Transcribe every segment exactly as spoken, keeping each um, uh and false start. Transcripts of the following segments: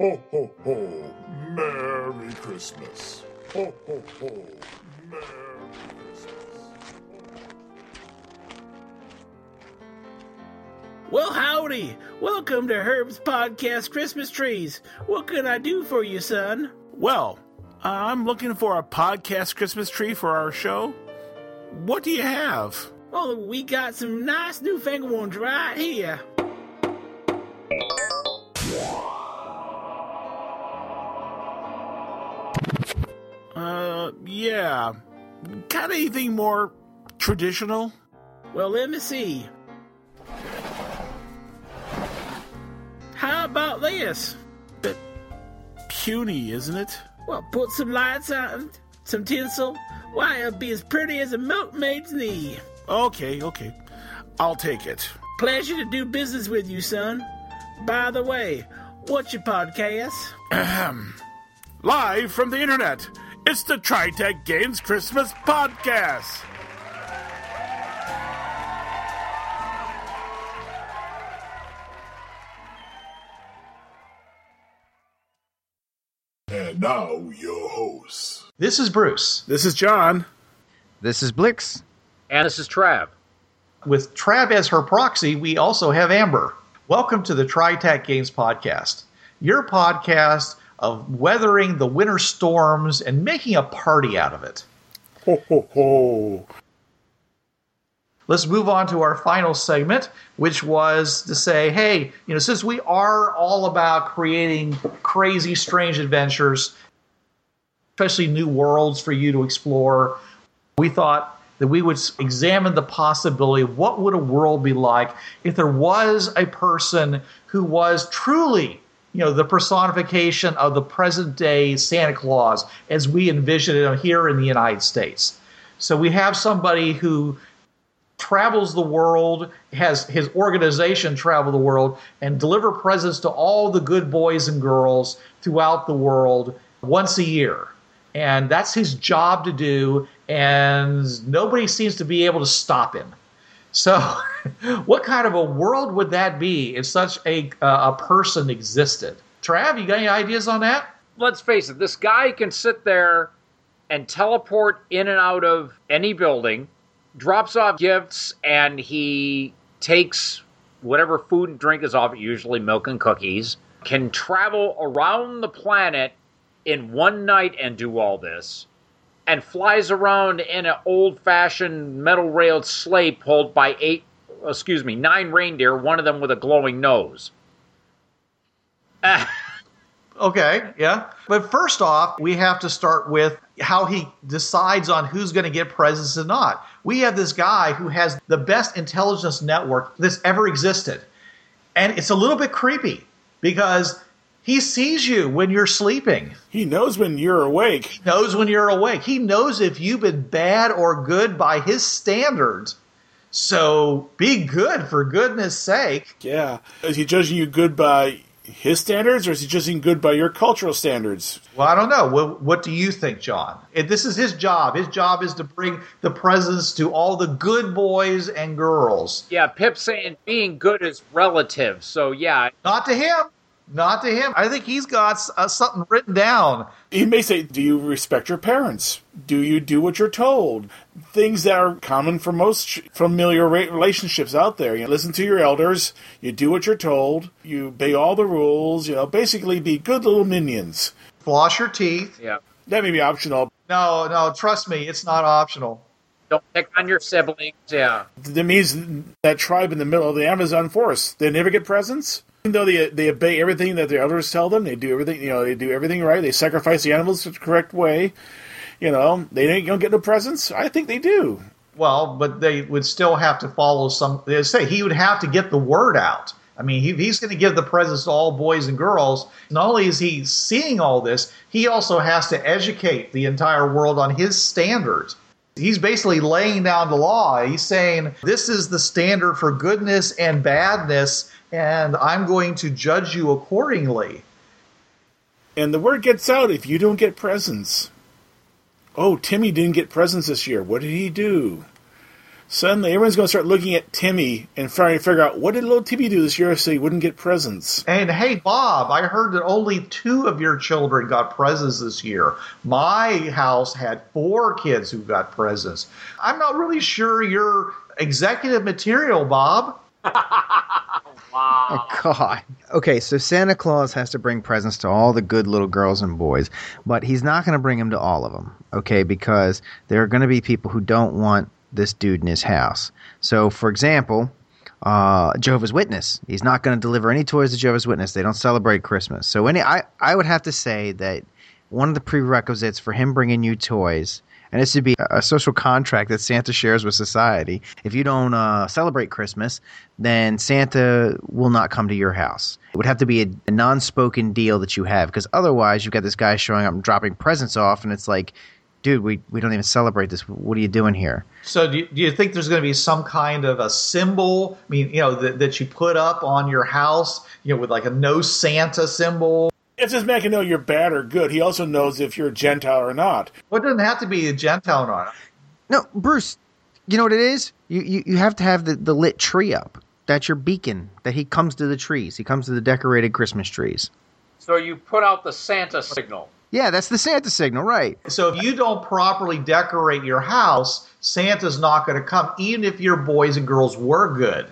Ho, ho, ho, Merry Christmas. Ho, ho, ho, Merry Christmas. Well, howdy. Welcome to Herb's Podcast Christmas Trees. What can I do for you, son? Well, I'm looking for a podcast Christmas tree for our show. What do you have? Oh, we got some nice newfangled ones right here. Uh, yeah. Kind of anything more traditional? Well, let me see. How about this? But puny, isn't it? Well, put some lights on, some tinsel. Why, it'll be as pretty as a milkmaid's knee. Okay, okay. I'll take it. Pleasure to do business with you, son. By the way, what's your podcast? Ahem. Live from the internet, it's the Tri-Tech Games Christmas Podcast. And now, your hosts. This is Bruce. This is John. This is Blix. And this is Trav. With Trav as her proxy, we also have Amber. Welcome to the Tri-Tech Games Podcast, your podcast of weathering the winter storms and making a party out of it. Ho, ho, ho. Let's move on to our final segment, which was to say, hey, you know, since we are all about creating crazy, strange adventures, especially new worlds for you to explore, we thought that we would examine the possibility of what would a world be like if there was a person who was truly, you know, the personification of the present-day Santa Claus as we envision it here in the United States. So we have somebody who travels the world, has his organization travel the world, and deliver presents to all the good boys and girls throughout the world once a year. And that's his job to do, and nobody seems to be able to stop him. So what kind of a world would that be if such a uh, a person existed? Trav, you got any ideas on that? Let's face it, this guy can sit there and teleport in and out of any building, drops off gifts, and he takes whatever food and drink is off it, usually milk and cookies, can travel around the planet in one night and do all this, and flies around in an old-fashioned metal-railed sleigh pulled by eight, excuse me, nine reindeer, one of them with a glowing nose. Okay, yeah. But first off, we have to start with how he decides on who's going to get presents and not. We have this guy who has the best intelligence network that's ever existed. And it's a little bit creepy because he sees you when you're sleeping. He knows when you're awake. He knows when you're awake. He knows if you've been bad or good by his standards. So be good, for goodness sake. Yeah. Is he judging you good by his standards, or is he judging good by your cultural standards? Well, I don't know. What, what do you think, John? This is his job. His job is to bring the presents to all the good boys and girls. Yeah, Pip's saying being good is relative. So, yeah. Not to him. Not to him. I think he's got uh, something written down. He may say, do you respect your parents? Do you do what you're told? Things that are common for most familiar relationships out there. You listen to your elders. You do what you're told. You obey all the rules. You know, basically be good little minions. Floss your teeth. Yeah. That may be optional. No, no, trust me, it's not optional. Don't pick on your siblings, yeah. That means that tribe in the middle of the Amazon forest, they never get presents? Even though they they obey everything that their elders tell them, they do everything, you know, they do everything right. They sacrifice the animals the correct way. You know, they don't get no presents. I think they do. Well, but they would still have to follow some. They say he would have to get the word out. I mean, he, he's going to give the presents to all boys and girls. Not only is he seeing all this, he also has to educate the entire world on his standards. He's basically laying down the law. He's saying, this is the standard for goodness and badness, and I'm going to judge you accordingly. And the word gets out if you don't get presents. Oh, Timmy didn't get presents this year. What did he do? Suddenly, everyone's going to start looking at Timmy and trying to figure out, what did little Timmy do this year so he wouldn't get presents? And, hey, Bob, I heard that only two of your children got presents this year. My house had four kids who got presents. I'm not really sure you're executive material, Bob. Wow. Oh, God. Okay, so Santa Claus has to bring presents to all the good little girls and boys, but he's not going to bring them to all of them, okay, because there are going to be people who don't want this dude in his house. So, for example, uh, Jehovah's Witness. He's not going to deliver any toys to Jehovah's Witness. They don't celebrate Christmas. So any, I, I would have to say that one of the prerequisites for him bringing you toys, and this would be a social contract that Santa shares with society, if you don't uh, celebrate Christmas, then Santa will not come to your house. It would have to be a, a non-spoken deal that you have, because otherwise you've got this guy showing up and dropping presents off, and it's like, dude, we, we don't even celebrate this. What are you doing here? So do you, do you think there's going to be some kind of a symbol, I mean, you know, that, that you put up on your house, you know, with like a no Santa symbol? It's just making know you're bad or good. He also knows if you're a Gentile or not. Well, it doesn't have to be a Gentile or not. No, Bruce, you know what it is? You you, you have to have the, the lit tree up. That's your beacon, that he comes to the trees. He comes to the decorated Christmas trees. So you put out the Santa signal. Yeah, that's the Santa signal, right. So if you don't properly decorate your house, Santa's not going to come, even if your boys and girls were good.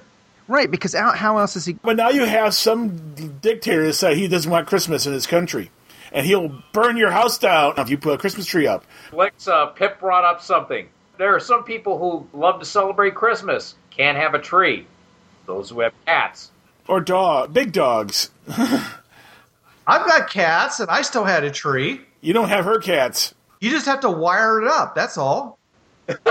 Right, because how else is he... But now you have some dictator that said he doesn't want Christmas in his country, and he'll burn your house down if you put a Christmas tree up. Lex, uh, Pip brought up something. There are some people who love to celebrate Christmas, can't have a tree. Those who have cats. Or dog, big dogs. I've got cats, and I still had a tree. You don't have her cats. You just have to wire it up, that's all. Put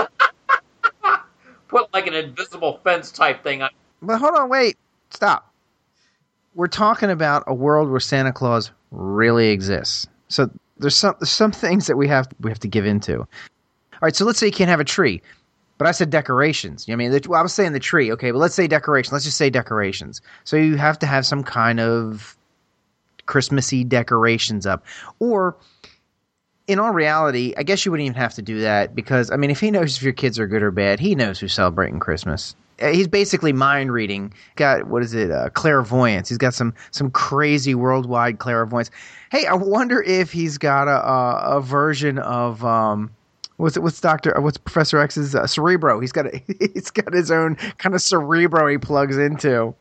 like an invisible fence type thing on. But hold on, wait, stop. We're talking about a world where Santa Claus really exists. So there's some there's some things that we have we have to give into. All right, so let's say you can't have a tree. But I said decorations. You know what I mean? Well, I was saying the tree, okay, but let's say decorations. Let's just say decorations. So you have to have some kind of Christmassy decorations up. Or in all reality, I guess you wouldn't even have to do that because, I mean, if he knows if your kids are good or bad, he knows who's celebrating Christmas. He's basically mind reading. Got, what is it, uh, clairvoyance. He's got some some crazy worldwide clairvoyance. Hey, I wonder if he's got a a, a version of um, what's it, what's Doctor what's Professor X's uh, Cerebro. He's got a, he's got his own kind of Cerebro he plugs into.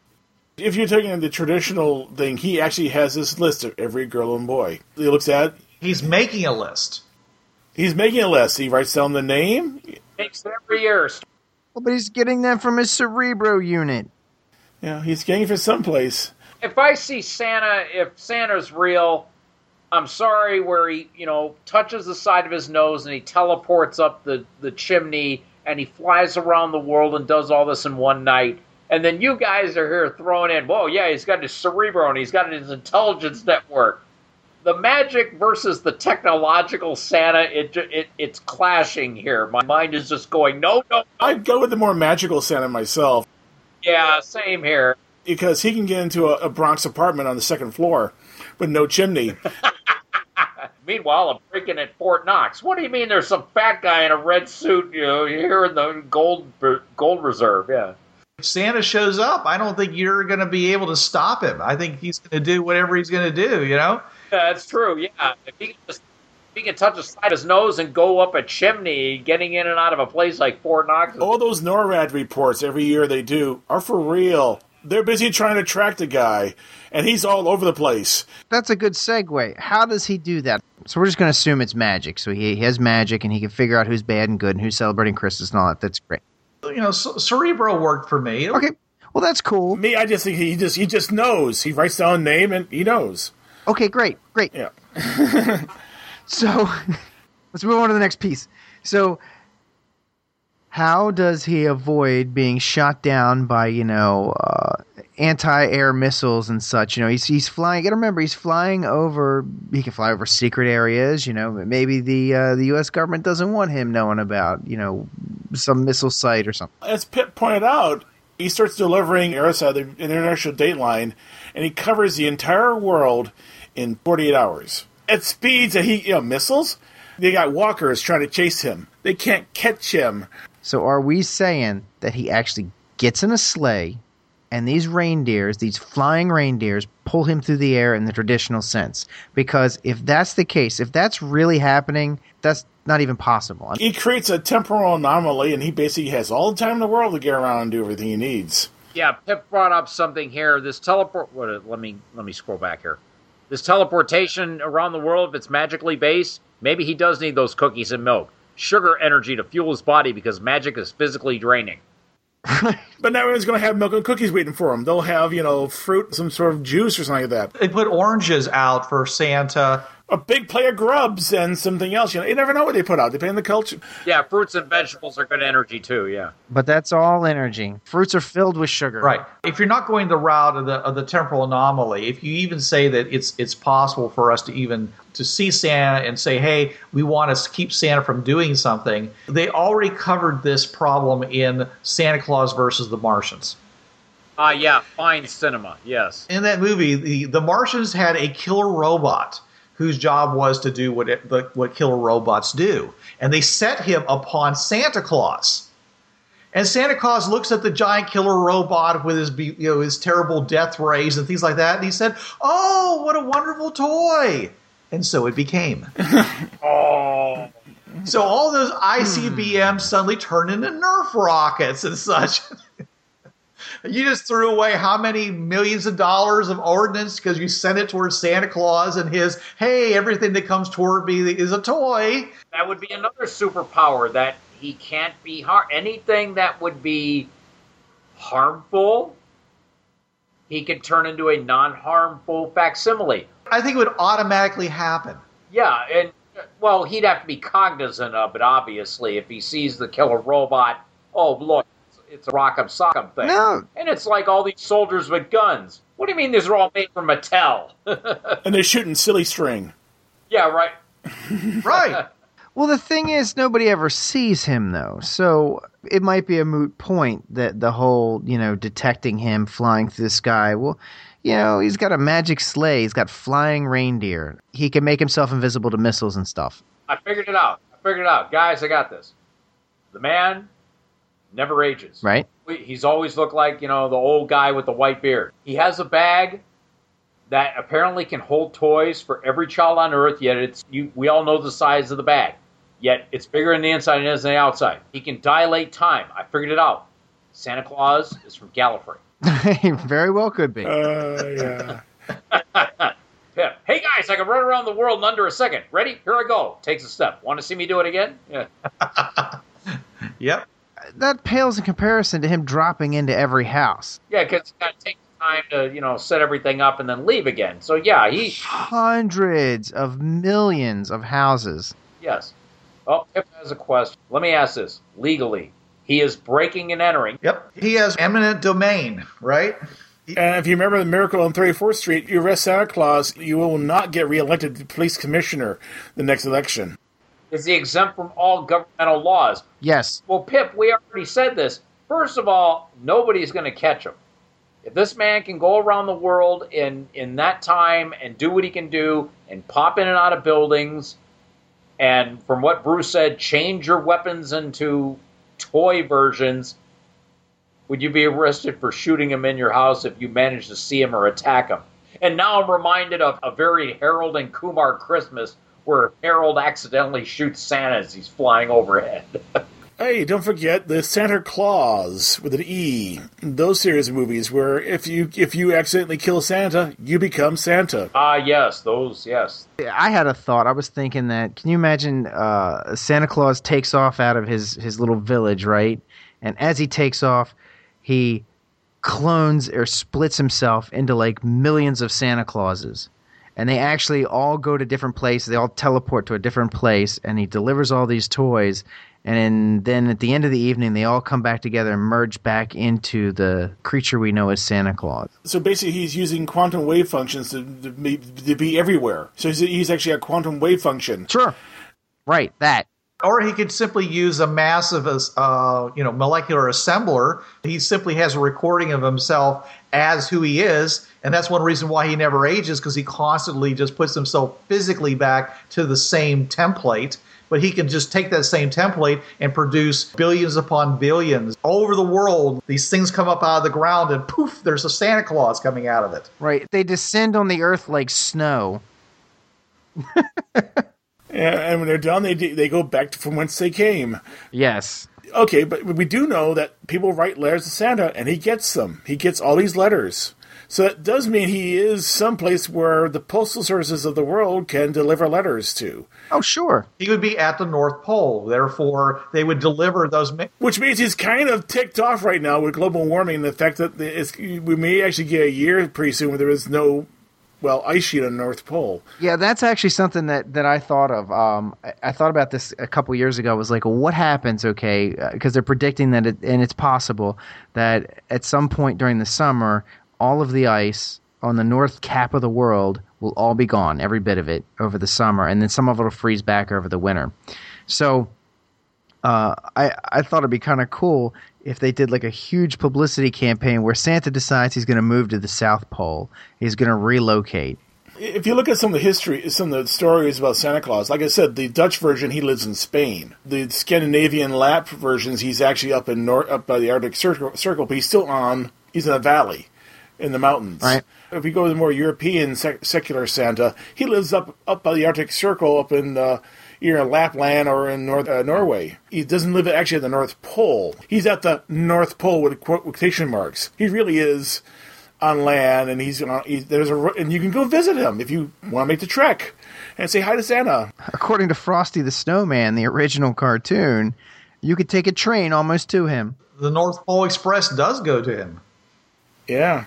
If you're taking the traditional thing, he actually has this list of every girl and boy. He looks at it. He's making a list. He's making a list. He writes down the name. He makes it every year. Well, but he's getting that from his Cerebro unit. Yeah, he's getting it from someplace. If I see Santa, if Santa's real, I'm sorry, where he, you know, touches the side of his nose and he teleports up the, the chimney and he flies around the world and does all this in one night. And then you guys are here throwing in, whoa, yeah, he's got his Cerebro and he's got his intelligence network. The magic versus the technological Santa, it, it it's clashing here. My mind is just going, no, no, no. I'd go with the more magical Santa myself. Yeah, same here. Because he can get into a, a Bronx apartment on the second floor with no chimney. Meanwhile, I'm freaking at Fort Knox. What do you mean there's some fat guy in a red suit, you know, here in the gold gold reserve, yeah. If Santa shows up, I don't think you're going to be able to stop him. I think he's going to do whatever he's going to do, you know? Yeah, that's true, yeah. If he, can just, if he can touch the side of his nose and go up a chimney, getting in and out of a place like Fort Knox. All those NORAD reports every year they do are for real. They're busy trying to track the guy, and he's all over the place. That's a good segue. How does he do that? So we're just going to assume it's magic. So he, he has magic, and he can figure out who's bad and good and who's celebrating Christmas and all that. That's great. You know, Cerebro worked for me. Okay, well, that's cool. Me, I just think he just he just knows. He writes down a name and he knows. Okay, great, great. Yeah. So let's move on to the next piece. So how does he avoid being shot down by, you know, uh, anti-air missiles and such? You know, he's he's flying. Got to remember, he's flying over. He can fly over secret areas. You know, maybe the uh, the U S government doesn't want him knowing about, you know, some missile site or something. As Pip pointed out, he starts delivering Aerosol, the International Dateline, and he covers the entire world in forty-eight hours. At speeds that he, you know, missiles, they got walkers trying to chase him. They can't catch him. So are we saying that he actually gets in a sleigh and these reindeers, these flying reindeers, pull him through the air in the traditional sense? Because if that's the case, if that's really happening, that's not even possible. It creates a temporal anomaly, and he basically has all the time in the world to get around and do everything he needs. Yeah, Pip brought up something here. This teleport... What, let me let me scroll back here. This teleportation around the world, if it's magically based, maybe he does need those cookies and milk. Sugar energy to fuel his body because magic is physically draining. But now everyone's going to have milk and cookies waiting for him. They'll have, you know, fruit, some sort of juice or something like that. They put oranges out for Santa. A big plate of grubs and something else. You know, you never know what they put out, depending on the culture. Yeah, fruits and vegetables are good energy too, yeah. But that's all energy. Fruits are filled with sugar. Right. If you're not going the route of the of the temporal anomaly, if you even say that it's it's possible for us to even to see Santa and say, hey, we want to keep Santa from doing something, they already covered this problem in Santa Claus versus the Martians. Ah, uh, yeah, fine cinema, yes. In that movie, the, the Martians had a killer robot whose job was to do what it, what killer robots do. And they set him upon Santa Claus. And Santa Claus looks at the giant killer robot with his you know his terrible death rays and things like that, and he said, oh, what a wonderful toy! And so it became. Oh. So all those I C B Ms suddenly turned into Nerf rockets and such. You just threw away how many millions of dollars of ordnance because you sent it towards Santa Claus and his, hey, everything that comes toward me is a toy. That would be another superpower, that he can't be har- anything that would be harmful, he could turn into a non-harmful facsimile. I think it would automatically happen. Yeah, and, well, he'd have to be cognizant of it, obviously, if he sees the killer robot. Oh, look. It's a rock'em sock'em thing. No. And it's like all these soldiers with guns. What do you mean these are all made from Mattel? And they're shooting silly string. Yeah, right. Right. Well, the thing is, nobody ever sees him, though. So it might be a moot point that the whole, you know, detecting him flying through the sky. Well, you know, he's got a magic sleigh. He's got flying reindeer. He can make himself invisible to missiles and stuff. I figured it out. I figured it out. Guys, I got this. The man... never ages. Right. He's always looked like, you know, the old guy with the white beard. He has a bag that apparently can hold toys for every child on Earth, yet it's you, we all know the size of the bag. Yet it's bigger on the inside than it is on the outside. He can dilate time. I figured it out. Santa Claus is from Gallifrey. He very well could be. Oh, uh, yeah. Yeah. Hey, guys, I can run around the world in under a second. Ready? Here I go. Takes a step. Want to see me do it again? Yeah. Yep. That pales in comparison to him dropping into every house. Yeah, because it's got to take time to, you know, set everything up and then leave again. So, yeah, he... hundreds of millions of houses. Yes. Oh, Pip has a question. Let me ask this. Legally, he is breaking and entering. Yep. He has eminent domain, right? And if you remember the miracle on thirty-fourth street, you arrest Santa Claus, you will not get reelected to police commissioner the next election. Is he exempt from all governmental laws? Yes. Well, Pip, we already said this. First of all, nobody's going to catch him. If this man can go around the world in, in that time and do what he can do and pop in and out of buildings and, from what Bruce said, change your weapons into toy versions, would you be arrested for shooting him in your house if you managed to see him or attack him? And now I'm reminded of a very Harold and Kumar Christmas where Harold accidentally shoots Santa as he's flying overhead. Hey, don't forget the Santa Claus with an E. Those series of movies where if you if you accidentally kill Santa, you become Santa. Ah, uh, yes, those, yes. I had a thought. I was thinking that, can you imagine uh, Santa Claus takes off out of his, his little village, right? And as he takes off, he clones or splits himself into like millions of Santa Clauses. And they actually all go to different places. They all teleport to a different place, and he delivers all these toys. And then at the end of the evening, they all come back together and merge back into the creature we know as Santa Claus. So basically, he's using quantum wave functions to, to, be, to be everywhere. So he's, he's actually a quantum wave function. Sure. Right, that. Or he could simply use a massive, uh, you know, molecular assembler. He simply has a recording of himself as who he is, and that's one reason why he never ages, because he constantly just puts himself physically back to the same template. But he can just take that same template and produce billions upon billions. All over the world, these things come up out of the ground, and poof, there's a Santa Claus coming out of it. Right. They descend on the earth like snow. Yeah, and when they're done, they do, they go back to from whence they came. Yes. Okay, but we do know that people write letters to Santa, and he gets them. He gets all these letters. So that does mean he is someplace where the postal services of the world can deliver letters to. Oh, sure. He would be at the North Pole. Therefore, they would deliver those. Ma- Which means he's kind of ticked off right now with global warming and the fact that it's, we may actually get a year pretty soon where there is no, well, ice sheet on the North Pole. Yeah, that's actually something that, that I thought of. Um, I, I thought about this a couple years ago. I was like, well, what happens, okay, because uh, they're predicting that, it, and it's possible, that at some point during the summer – all of the ice on the north cap of the world will all be gone, every bit of it, over the summer, and then some of it will freeze back over the winter. So uh, I, I thought it would be kind of cool if they did like a huge publicity campaign where Santa decides he's going to move to the South Pole. He's going to relocate. If you look at some of the history, some of the stories about Santa Claus, like I said, the Dutch version, he lives in Spain. The Scandinavian Lap versions, he's actually up in nor- up by the Arctic Circle, Circle, but he's still on, he's in a valley. In the mountains. Right. If you go to the more European sec- secular Santa, he lives up up by the Arctic Circle, up in uh, either Lapland or in North uh, Norway. He doesn't live actually at the North Pole. He's at the North Pole with quotation marks. He really is on land, and he's, on, he's there's a and you can go visit him if you want to make the trek and say hi to Santa. According to Frosty the Snowman, the original cartoon, you could take a train almost to him. The North Pole Express does go to him. Yeah.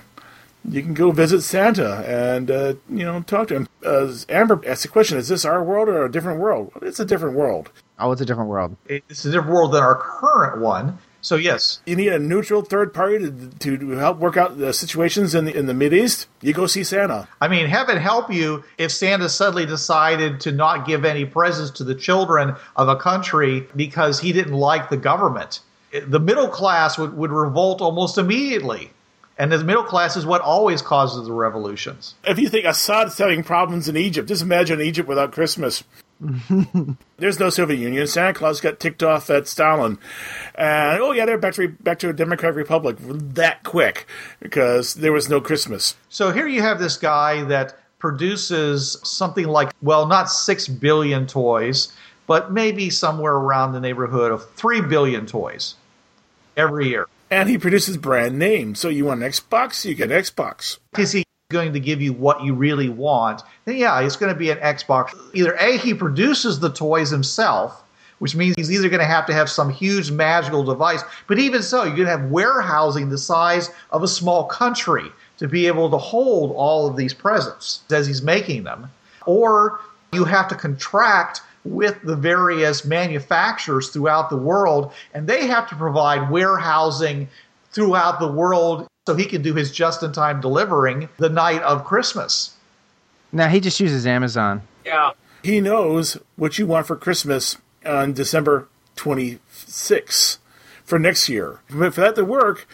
You can go visit Santa and, uh, you know, talk to him. Uh, Amber asked the question, is this our world or a different world? Well, it's a different world. Oh, it's a different world. It's a different world than our current one. So, yes. You need a neutral third party to, to help work out the situations in the, in the Mideast? You go see Santa. I mean, heaven help you if Santa suddenly decided to not give any presents to the children of a country because he didn't like the government. The middle class would, would revolt almost immediately. And the middle class is what always causes the revolutions. If you think Assad's having problems in Egypt, just imagine Egypt without Christmas. There's no Soviet Union. Santa Claus got ticked off at Stalin. And, oh, yeah, they're back to, back to a democratic republic that quick because there was no Christmas. So here you have this guy that produces something like, well, not six billion toys, but maybe somewhere around the neighborhood of three billion toys every year. And he produces brand names. So you want an Xbox, you get an Xbox. Is he going to give you what you really want? Then yeah, it's going to be an Xbox. Either A, he produces the toys himself, which means he's either going to have to have some huge magical device. But even so, you're going to have warehousing the size of a small country to be able to hold all of these presents as he's making them. Or you have to contract with the various manufacturers throughout the world, and they have to provide warehousing throughout the world so he can do his just-in-time delivering the night of Christmas. Now, he just uses Amazon. Yeah. He knows what you want for Christmas on December twenty-sixth for next year. But for that to work,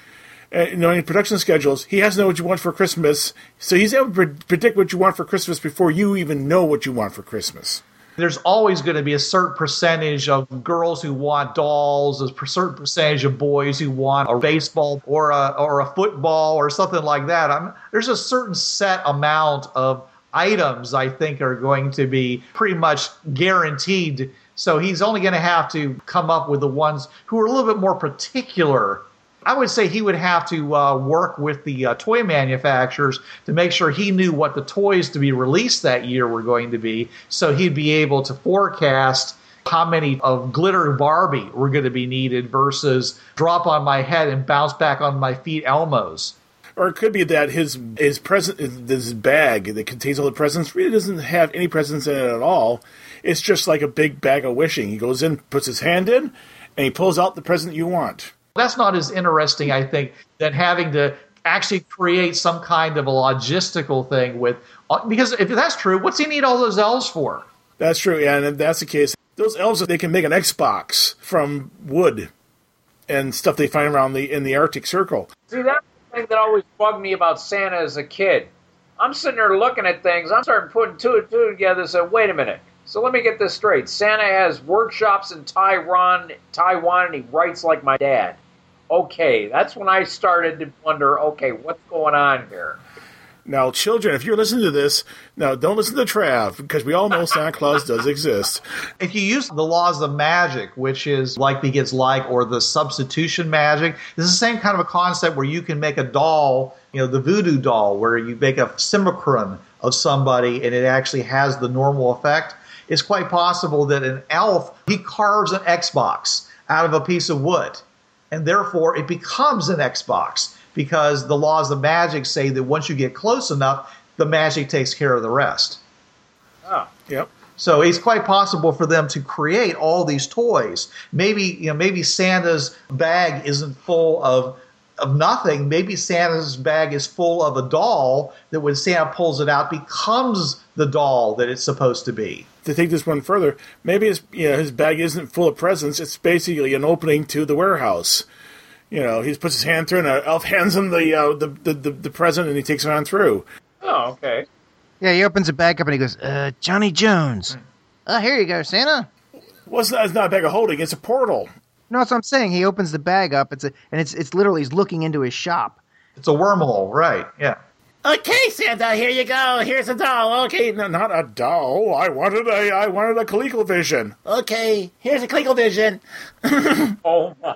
uh, knowing production schedules, he has to know what you want for Christmas, so he's able to pre- predict what you want for Christmas before you even know what you want for Christmas. There's always going to be a certain percentage of girls who want dolls, a certain percentage of boys who want a baseball or a, or a football or something like that. I'm, there's a certain set amount of items I think are going to be pretty much guaranteed. So he's only going to have to come up with the ones who are a little bit more particular. I would say he would have to uh, work with the uh, toy manufacturers to make sure he knew what the toys to be released that year were going to be, so he'd be able to forecast how many of Glitter Barbie were going to be needed versus drop on my head and bounce back on my feet Elmos. Or it could be that his his present this bag that contains all the presents really doesn't have any presents in it at all. It's just like a big bag of wishing. He goes in, puts his hand in, and he pulls out the present you want. That's not as interesting, I think, than having to actually create some kind of a logistical thing with, because if that's true, what's he need all those elves for? That's true, yeah, and if that's the case, those elves, they can make an Xbox from wood and stuff they find around the in the Arctic Circle. See, that's the thing that always bugged me about Santa as a kid. I'm sitting there looking at things, I'm starting putting two and two together and saying, wait a minute, so let me get this straight. Santa has workshops in Taiwan, Taiwan, and he writes like my dad. Okay, that's when I started to wonder, okay, what's going on here? Now, children, if you're listening to this, now don't listen to Trav, because we all know Santa Claus does exist. If you use the laws of magic, which is like begets like, or the substitution magic, this is the same kind of a concept where you can make a doll, you know, the voodoo doll, where you make a simulacrum of somebody and it actually has the normal effect. It's quite possible that an elf, he carves an Xbox out of a piece of wood, and therefore it becomes an Xbox. Because the laws of magic say that once you get close enough, the magic takes care of the rest. Oh, yep. So it's quite possible for them to create all these toys. Maybe, you know, maybe Santa's bag isn't full of of nothing. Maybe Santa's bag is full of a doll that when Santa pulls it out becomes the doll that it's supposed to be. To take this one further, maybe his, you know, his bag isn't full of presents. It's basically an opening to the warehouse. You know, he puts his hand through, and an elf hands him the, uh, the, the, the, the present, and he takes it on through. Oh, okay. Yeah, he opens it back up, and he goes, uh, Johnny Jones. Mm. Oh, here you go, Santa. Well, it's not, it's not a bag of holding. It's a portal. No, that's what I'm saying. He opens the bag up, it's a, and it's it's literally he's looking into his shop. It's a wormhole, right, yeah. Okay, Santa, here you go. Here's a doll. Okay, no, not a doll. I wanted a, I wanted a ColecoVision. Okay, here's a ColecoVision. Oh, my.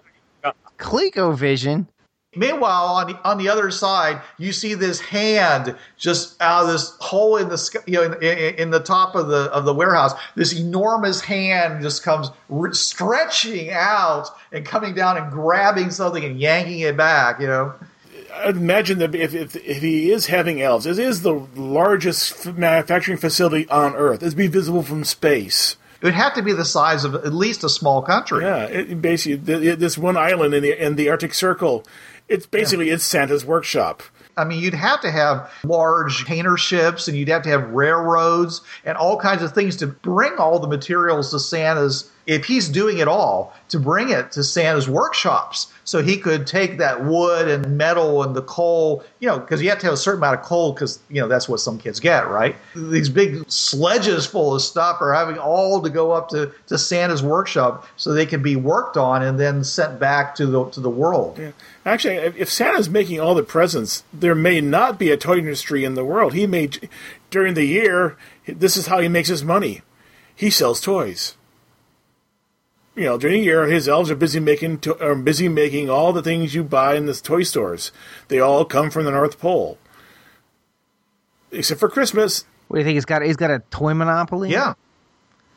ColecoVision. Meanwhile, on the, on the other side, you see this hand just out of this hole in the sky, you know, in, in, in the top of the of the warehouse. This enormous hand just comes re- stretching out and coming down and grabbing something and yanking it back. You know, I imagine that if if, if he is having elves, it is the largest manufacturing facility on Earth. It'd be visible from space. It would have to be the size of at least a small country. Yeah, it, basically, it, this one island in the in the Arctic Circle, it's basically yeah. It's Santa's workshop. I mean, you'd have to have large container ships, and you'd have to have railroads and all kinds of things to bring all the materials to Santa's, if he's doing it all, to bring it to Santa's workshops so he could take that wood and metal and the coal, you know, because you have to have a certain amount of coal because, you know, that's what some kids get, right? These big sledges full of stuff are having all to go up to, to Santa's workshop so they can be worked on and then sent back to the to the world. Yeah. Actually, if Santa's making all the presents, there may not be a toy industry in the world. He may, during the year, this is how he makes his money. He sells toys. You know, during the year, his elves are busy making to, are busy making all the things you buy in the toy stores. They all come from the North Pole, except for Christmas. What do you think he's got? He's got a toy monopoly. Yeah.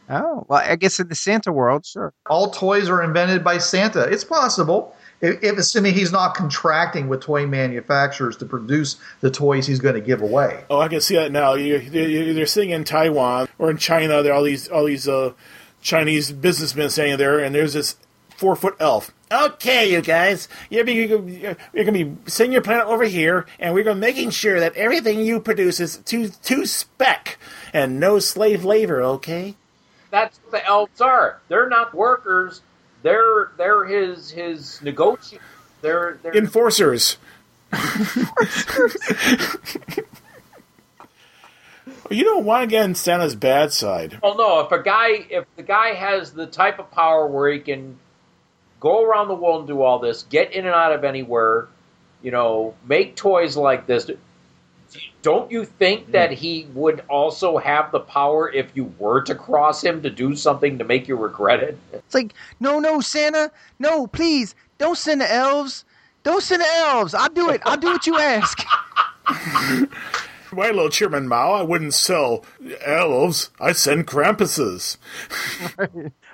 Oh well, I guess in the Santa world, sure. All toys are invented by Santa. It's possible, if, if assuming he's not contracting with toy manufacturers to produce the toys he's going to give away. Oh, I can see that now. You, you, they're sitting in Taiwan or in China. There are all these all these. Uh, Chinese businessmen standing there, and there's this four-foot elf. Okay, you guys, you're going to be sending your planet over here, and we're going to making sure that everything you produce is to, to spec and no slave labor, okay? That's what the elves are. They're not workers. They're they're his his negotiators. They're, they're enforcers. Enforcers. You don't want to get on Santa's bad side. Well, no. If a guy, if the guy has the type of power where he can go around the world and do all this, get in and out of anywhere, you know, make toys like this, don't you think that he would also have the power if you were to cross him to do something to make you regret it? It's like, no, no, Santa, no, please, don't send the elves, don't send the elves. I'll do it. I'll do what you ask. My little Chairman Mao, I wouldn't sell elves. I send Krampuses.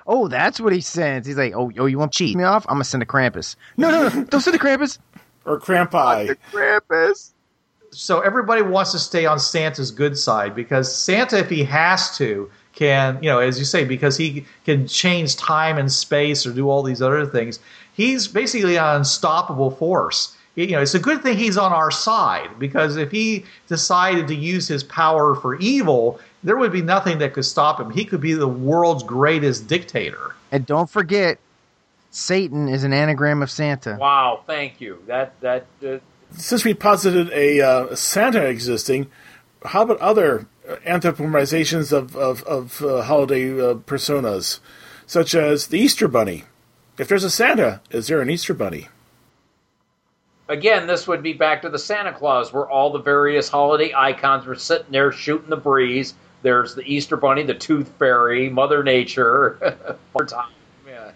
Oh, that's what he sends. He's like, oh, oh, you want to cheat me off? I'm going to send a Krampus. No, no, no, don't send a Krampus. Or Krampi. Krampus. So everybody wants to stay on Santa's good side because Santa, if he has to, can, you know, as you say, because he can change time and space or do all these other things, he's basically an unstoppable force. You know, it's a good thing he's on our side because if he decided to use his power for evil, there would be nothing that could stop him. He could be the world's greatest dictator. And don't forget, Satan is an anagram of Santa. Wow, thank you. That that. Uh... Since we posited a uh, Santa existing, how about other anthropomorphizations of of, of uh, holiday uh, personas, such as the Easter Bunny? If there's a Santa, is there an Easter Bunny? Again, this would be back to the Santa Claus, where all the various holiday icons were sitting there shooting the breeze. There's the Easter Bunny, the Tooth Fairy, Mother Nature. Yeah.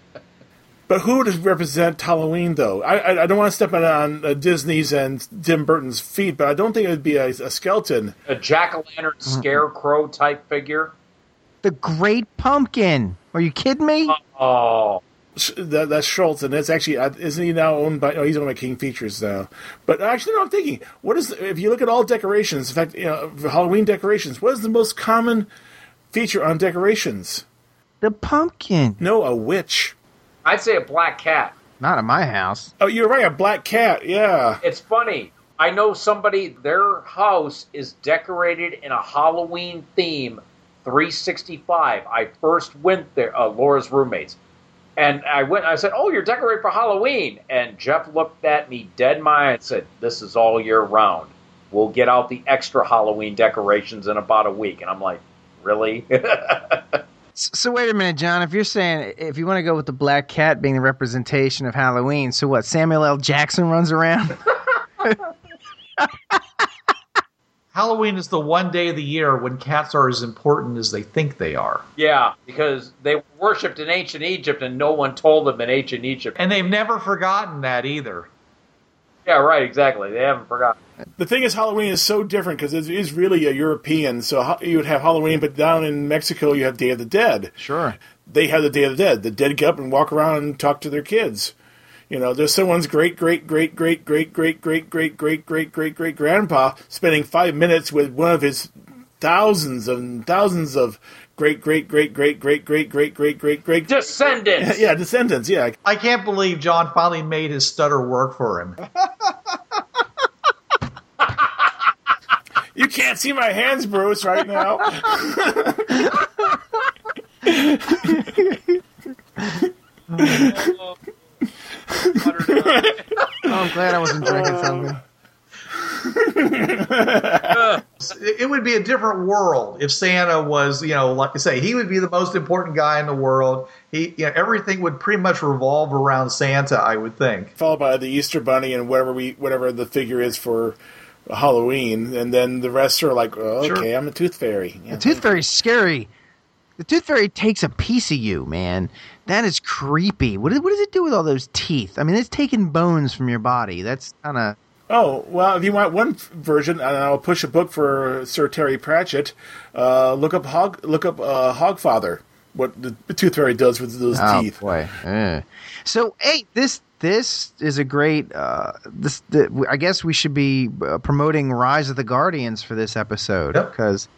But who would represent Halloween, though? I, I don't want to step on uh, Disney's and Tim Burton's feet, but I don't think it would be a, a skeleton. A jack-o'-lantern mm-hmm. scarecrow-type figure? The Great Pumpkin. Are you kidding me? Oh. That, that's Schultz, and that's actually isn't he now owned by? Oh, he's owned by King Features now. But actually, no, I'm thinking, what is if you look at all decorations? In fact, you know, Halloween decorations. What is the most common feature on decorations? The pumpkin. No, a witch. I'd say a black cat. Not in my house. Oh, you're right, a black cat. Yeah. It's funny. I know somebody. Their house is decorated in a Halloween theme, three sixty-five. I first went there. Uh, Laura's roommates. And I went. I said, "Oh, you're decorated for Halloween." And Jeff looked at me dead in my eye and said, "This is all year round. We'll get out the extra Halloween decorations in about a week." And I'm like, "Really?" So wait a minute, John. If you're saying if you want to go with the black cat being the representation of Halloween, so what? Samuel L. Jackson runs around. Halloween is the one day of the year when cats are as important as they think they are. Yeah, because they worshipped in ancient Egypt and no one told them in ancient Egypt. And they've never forgotten that either. Yeah, right, exactly. They haven't forgotten. The thing is, Halloween is so different because it is really a European. So you would have Halloween, but down in Mexico you have Day of the Dead. Sure. They have the Day of the Dead. The dead get up and walk around and talk to their kids. You know, there's someone's great, great, great, great, great, great, great, great, great, great, great, great grandpa spending five minutes with one of his thousands and thousands of great, great, great, great, great, great, great, great, great, great descendants. Yeah, descendants. Yeah. I can't believe John finally made his stutter work for him. You can't see my hands, Bruce, right now. Oh, I'm glad I wasn't drinking something. It would be a different world if Santa was, you know, like I say, he would be the most important guy in the world. He, you know, everything would pretty much revolve around Santa, I would think. Followed by the Easter Bunny and whatever we, whatever the figure is for Halloween, and then the rest are like, oh, okay, sure. I'm a Tooth Fairy. Yeah. The Tooth Fairy's scary. The Tooth Fairy takes a piece of you, man. That is creepy. What, what does it do with all those teeth? I mean, it's taking bones from your body. That's kind of... Oh, well, if you want one version, and I'll push a book for Sir Terry Pratchett, uh, look up Hog, look up uh, Hogfather, what the Tooth Fairy does with those oh, teeth. Oh, boy. Uh. So, hey, this... This is a great. Uh, this the, I guess we should be uh, promoting Rise of the Guardians for this episode because.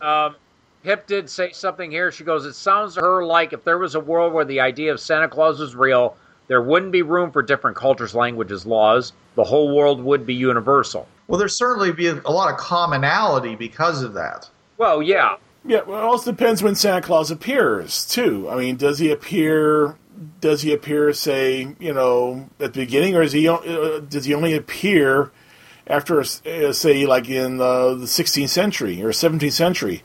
Yep. Um, Pip did say something here. She goes, "It sounds to her like if there was a world where the idea of Santa Claus was real, there wouldn't be room for different cultures, languages, laws. The whole world would be universal." Well, there certainly be a lot of commonality because of that. Well, yeah, yeah. Well, it also depends when Santa Claus appears, too. I mean, does he appear? Does he appear, say, you know, at the beginning, or is he? Uh, does he only appear after, uh, say, like in uh, the sixteenth century or seventeenth century?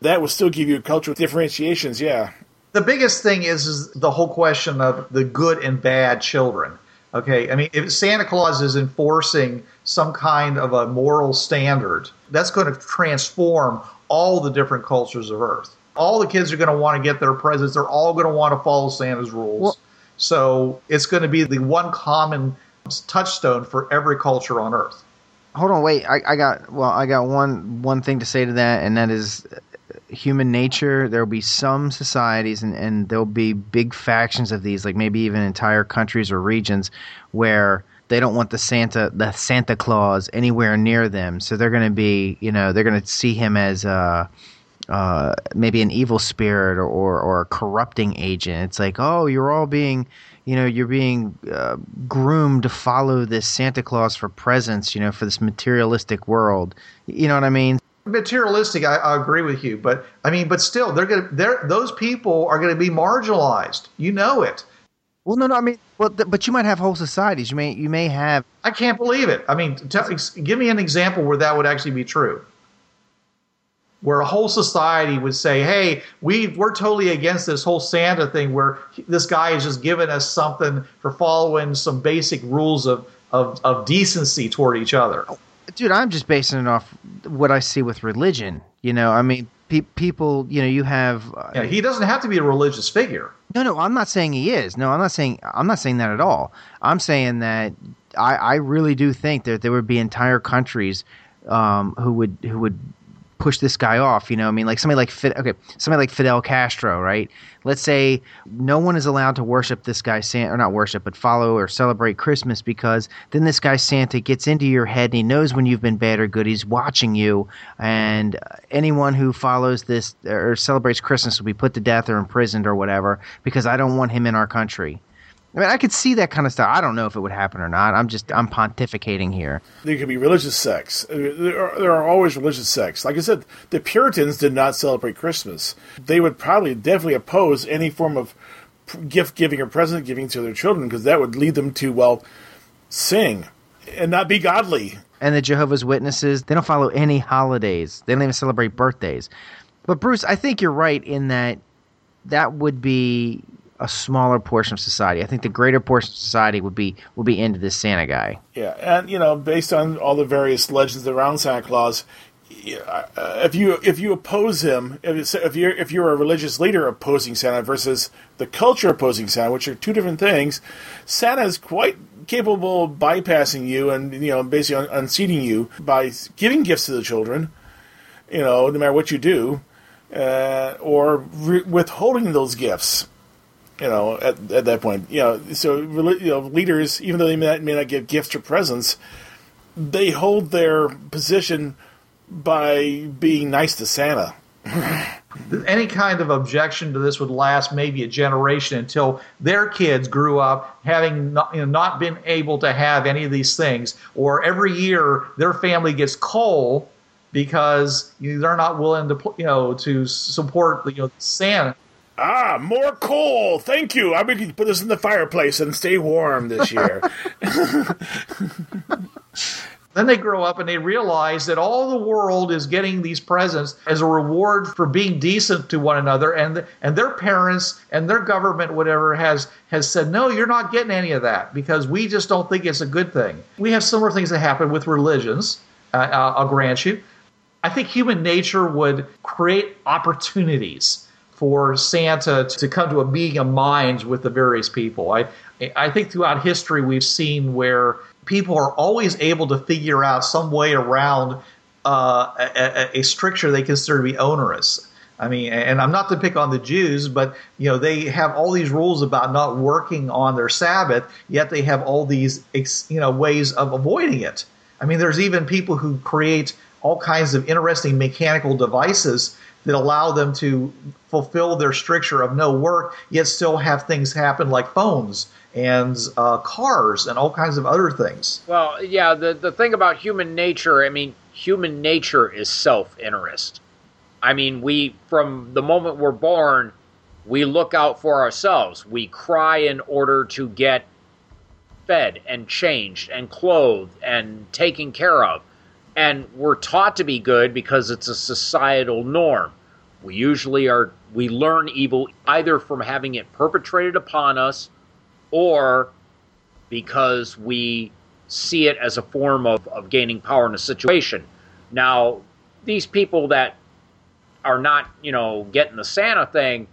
That would still give you cultural differentiations, yeah. The biggest thing is, is the whole question of the good and bad children. Okay, I mean, if Santa Claus is enforcing some kind of a moral standard, that's going to transform all the different cultures of Earth. All the kids are going to want to get their presents. They're all going to want to follow Santa's rules. Well, so it's going to be the one common touchstone for every culture on Earth. Hold on, wait. I, I got well. I got one one thing to say to that, and that is human nature. There will be some societies, and, and there will be big factions of these, like maybe even entire countries or regions, where they don't want the Santa the Santa Claus anywhere near them. So they're going to be, you know, they're going to see him as a uh, Uh, maybe an evil spirit or, or, or a corrupting agent. It's like, oh, you're all being, you know, you're being uh, groomed to follow this Santa Claus for presents, you know, for this materialistic world. You know what I mean? materialistic, I, I agree with you, but I mean, but still, they're going to, they're, those people are going to be marginalized. You know it. Well, no, no, I mean, well, th- but you might have whole societies. You may, you may have. I can't believe it. I mean, tell, give me an example where that would actually be true, where a whole society would say, hey, we, we're totally against this whole Santa thing where this guy is just giving us something for following some basic rules of, of, of decency toward each other. Dude, I'm just basing it off what I see with religion. You know, I mean, pe- people, you know, you have. Uh, yeah, he doesn't have to be a religious figure. No, no, I'm not saying he is. No, I'm not saying I'm not saying that at all. I'm saying that I, I really do think that there would be entire countries um, who would who would push this guy off. You know, I mean, like somebody like Fid- okay, somebody like Fidel Castro, right? Let's say no one is allowed to worship this guy Santa, or not worship, but follow or celebrate Christmas, because then this guy Santa gets into your head and he knows when you've been bad or good. He's watching you, and anyone who follows this or celebrates Christmas will be put to death or imprisoned or whatever, because I don't want him in our country. I mean, I could see that kind of stuff. I don't know if it would happen or not. I'm just, I'm pontificating here. There could be religious sects. There are, there are always religious sects. Like I said, the Puritans did not celebrate Christmas. They would probably definitely oppose any form of gift giving or present giving to their children, because that would lead them to, well, sing and not be godly. And the Jehovah's Witnesses, they don't follow any holidays. They don't even celebrate birthdays. But Bruce, I think you're right in that that would be a smaller portion of society. I think the greater portion of society would be would be into this Santa guy. Yeah, and you know, based on all the various legends around Santa Claus, uh, if you if you oppose him, if if you're if you're a religious leader opposing Santa versus the culture opposing Santa, which are two different things, Santa is quite capable of bypassing you and, you know, basically un- unseating you by giving gifts to the children. You know, no matter what you do, uh, or re- withholding those gifts. You know, at at that point, you know, so you know, leaders, even though they may not, may not give gifts or presents, they hold their position by being nice to Santa. Any kind of objection to this would last maybe a generation, until their kids grew up having not, you know, not been able to have any of these things, or every year their family gets coal because they're not willing to, you know, to support, you know, Santa. Ah, more coal. Thank you. I'm going to put this in the fireplace and stay warm this year. Then they grow up and they realize that all the world is getting these presents as a reward for being decent to one another, and and their parents and their government, whatever, has has said, no, you're not getting any of that, because we just don't think it's a good thing. We have similar things that happen with religions, uh, I'll grant you. I think human nature would create opportunities for Santa to come to a meeting of minds with the various people. I I think throughout history we've seen where people are always able to figure out some way around uh, a, a stricture they consider to be onerous. I mean, and I'm not to pick on the Jews, but you know, they have all these rules about not working on their Sabbath, yet they have all these, you know, ways of avoiding it. I mean, there's even people who create all kinds of interesting mechanical devices that allow them to fulfill their stricture of no work, yet still have things happen like phones and uh, cars and all kinds of other things. Well, yeah, the, the thing about human nature, I mean, human nature is self-interest. I mean, we, from the moment we're born, we look out for ourselves. We cry in order to get fed and changed and clothed and taken care of. And we're taught to be good because it's a societal norm. We usually are, we learn evil either from having it perpetrated upon us or because we see it as a form of, of gaining power in a situation. Now, these people that are not, you know, getting the Santa thing,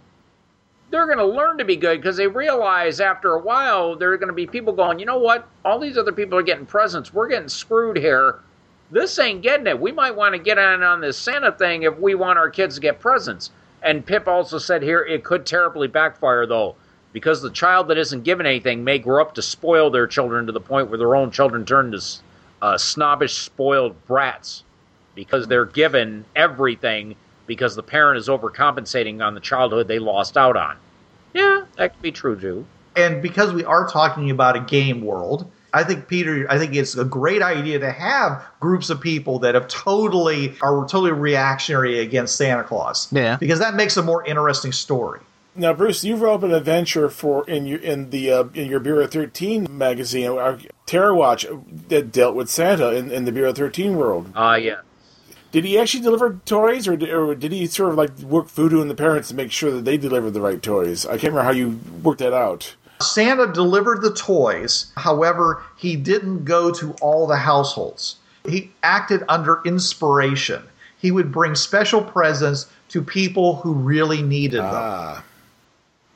they're going to learn to be good because they realize after a while there are going to be people going, you know what, all these other people are getting presents, we're getting screwed here. This ain't getting it. We might want to get on, on this Santa thing if we want our kids to get presents. And Pip also said here, it could terribly backfire, though, because the child that isn't given anything may grow up to spoil their children to the point where their own children turn to uh, snobbish, spoiled brats because they're given everything because the parent is overcompensating on the childhood they lost out on. Yeah, that could be true, too. And because we are talking about a game world, I think Peter, I think it's a great idea to have groups of people that have totally are totally reactionary against Santa Claus. Yeah, because that makes a more interesting story. Now, Bruce, you wrote an adventure for in your in the uh, in your Bureau thirteen magazine, our Terror Watch, that dealt with Santa in, in the Bureau thirteen world. Ah, uh, yeah. Did he actually deliver toys, or did, or did he sort of like work voodoo on the parents to make sure that they delivered the right toys? I can't remember how you worked that out. Santa delivered the toys. However, he didn't go to all the households. He acted under inspiration. He would bring special presents to people who really needed ah. them.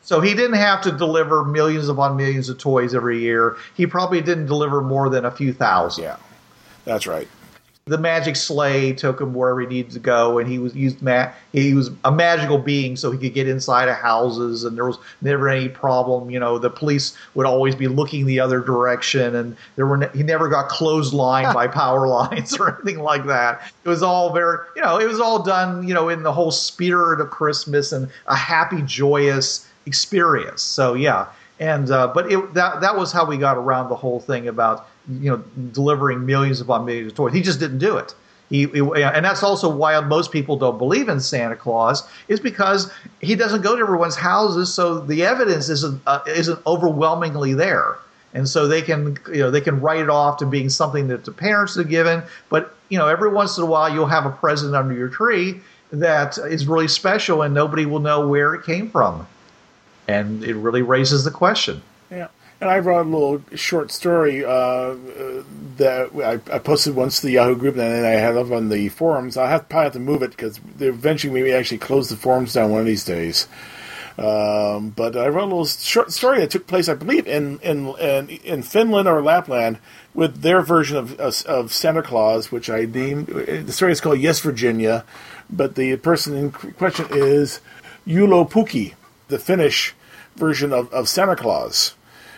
So he didn't have to deliver millions upon millions of toys every year. He probably didn't deliver more than a few thousand. Yeah, that's right. The magic sleigh took him wherever he needed to go, and he was used ma- he was a magical being, so he could get inside of houses, and there was never any problem. You know, the police would always be looking the other direction, and there were ne- he never got clotheslined by power lines or anything like that. It was all very, you know, it was all done, you know, in the whole spirit of Christmas and a happy, joyous experience. So yeah, and uh, but it, that that was how we got around the whole thing about, you know, delivering millions upon millions of toys. He just didn't do it. He, he and that's also why most people don't believe in Santa Claus, is because he doesn't go to everyone's houses, so the evidence isn't uh, isn't overwhelmingly there, and so they can you know they can write it off to being something that the parents have given. But you know, every once in a while, you'll have a present under your tree that is really special, and nobody will know where it came from. And it really raises the question. Yeah, and I wrote a little short story uh, that I, I posted once to the Yahoo group, and then I had up on the forums. I have probably have to move it because eventually we may actually close the forums down one of these days. Um, but I wrote a little short story that took place, I believe, in in in, in Finland or Lapland, with their version of of Santa Claus, which I named. The story is called "Yes, Virginia," but the person in question is Yulopukki, the Finnish version of, of Santa Claus,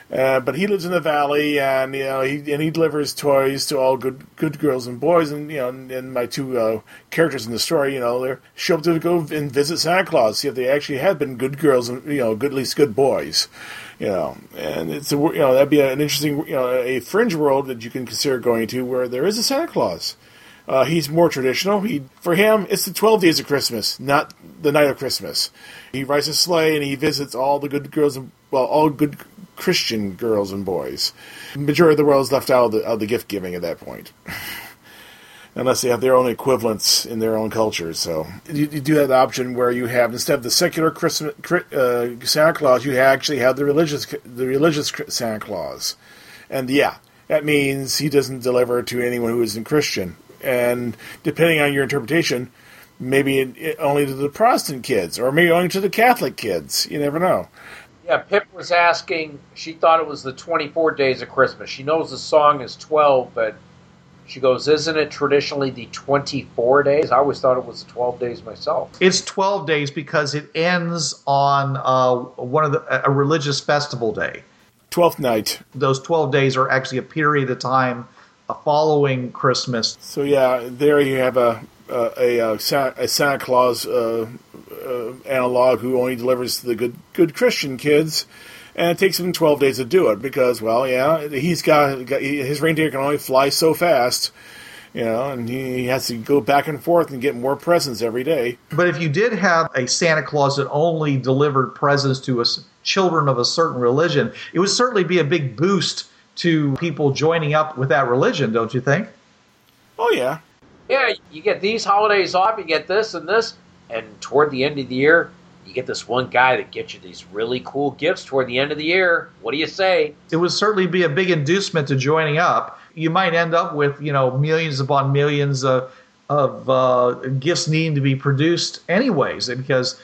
uh, but he lives in the valley, and you know, he and he delivers toys to all good good girls and boys, and you know, and, and my two uh, characters in the story, you know, they show up to go and visit Santa Claus, see if they actually have been good girls and you know, good, at least good boys, you know, and it's a, you know, that'd be an interesting, you know, a fringe world that you can consider going to where there is a Santa Claus. Uh, he's more traditional. He, for him, it's the twelve days of Christmas, not the night of Christmas. He rides a sleigh and he visits all the good girls, and, well, all good Christian girls and boys. The majority of the world is left out of the, of the gift giving at that point, unless they have their own equivalents in their own culture. So you, you do have the option where you have, instead of the secular Christmas uh, Santa Claus, you actually have the religious the religious Santa Claus, and yeah, that means he doesn't deliver to anyone who isn't Christian. And depending on your interpretation, maybe it, it only to the Protestant kids, or maybe only to the Catholic kids. You never know. Yeah, Pip was asking, she thought it was the twenty-four days of Christmas. She knows the song is twelve, but she goes, isn't it traditionally the twenty-four days? I always thought it was the twelve days myself. It's twelve days because it ends on uh, one of the, a religious festival day. Twelfth night. Those twelve days are actually a period of time following Christmas. So yeah, there you have a a, a, a Santa Claus uh, uh, analog who only delivers to the good good Christian kids, and it takes him twelve days to do it because, well, yeah, he's got, got his reindeer can only fly so fast, you know, and he, he has to go back and forth and get more presents every day. But if you did have a Santa Claus that only delivered presents to us children of a certain religion, it would certainly be a big boost to people joining up with that religion, don't you think? Oh, yeah. Yeah, you get these holidays off, you get this and this, and toward the end of the year, you get this one guy that gets you these really cool gifts toward the end of the year. What do you say? It would certainly be a big inducement to joining up. You might end up with, you know, millions upon millions of, of uh, gifts needing to be produced anyways, because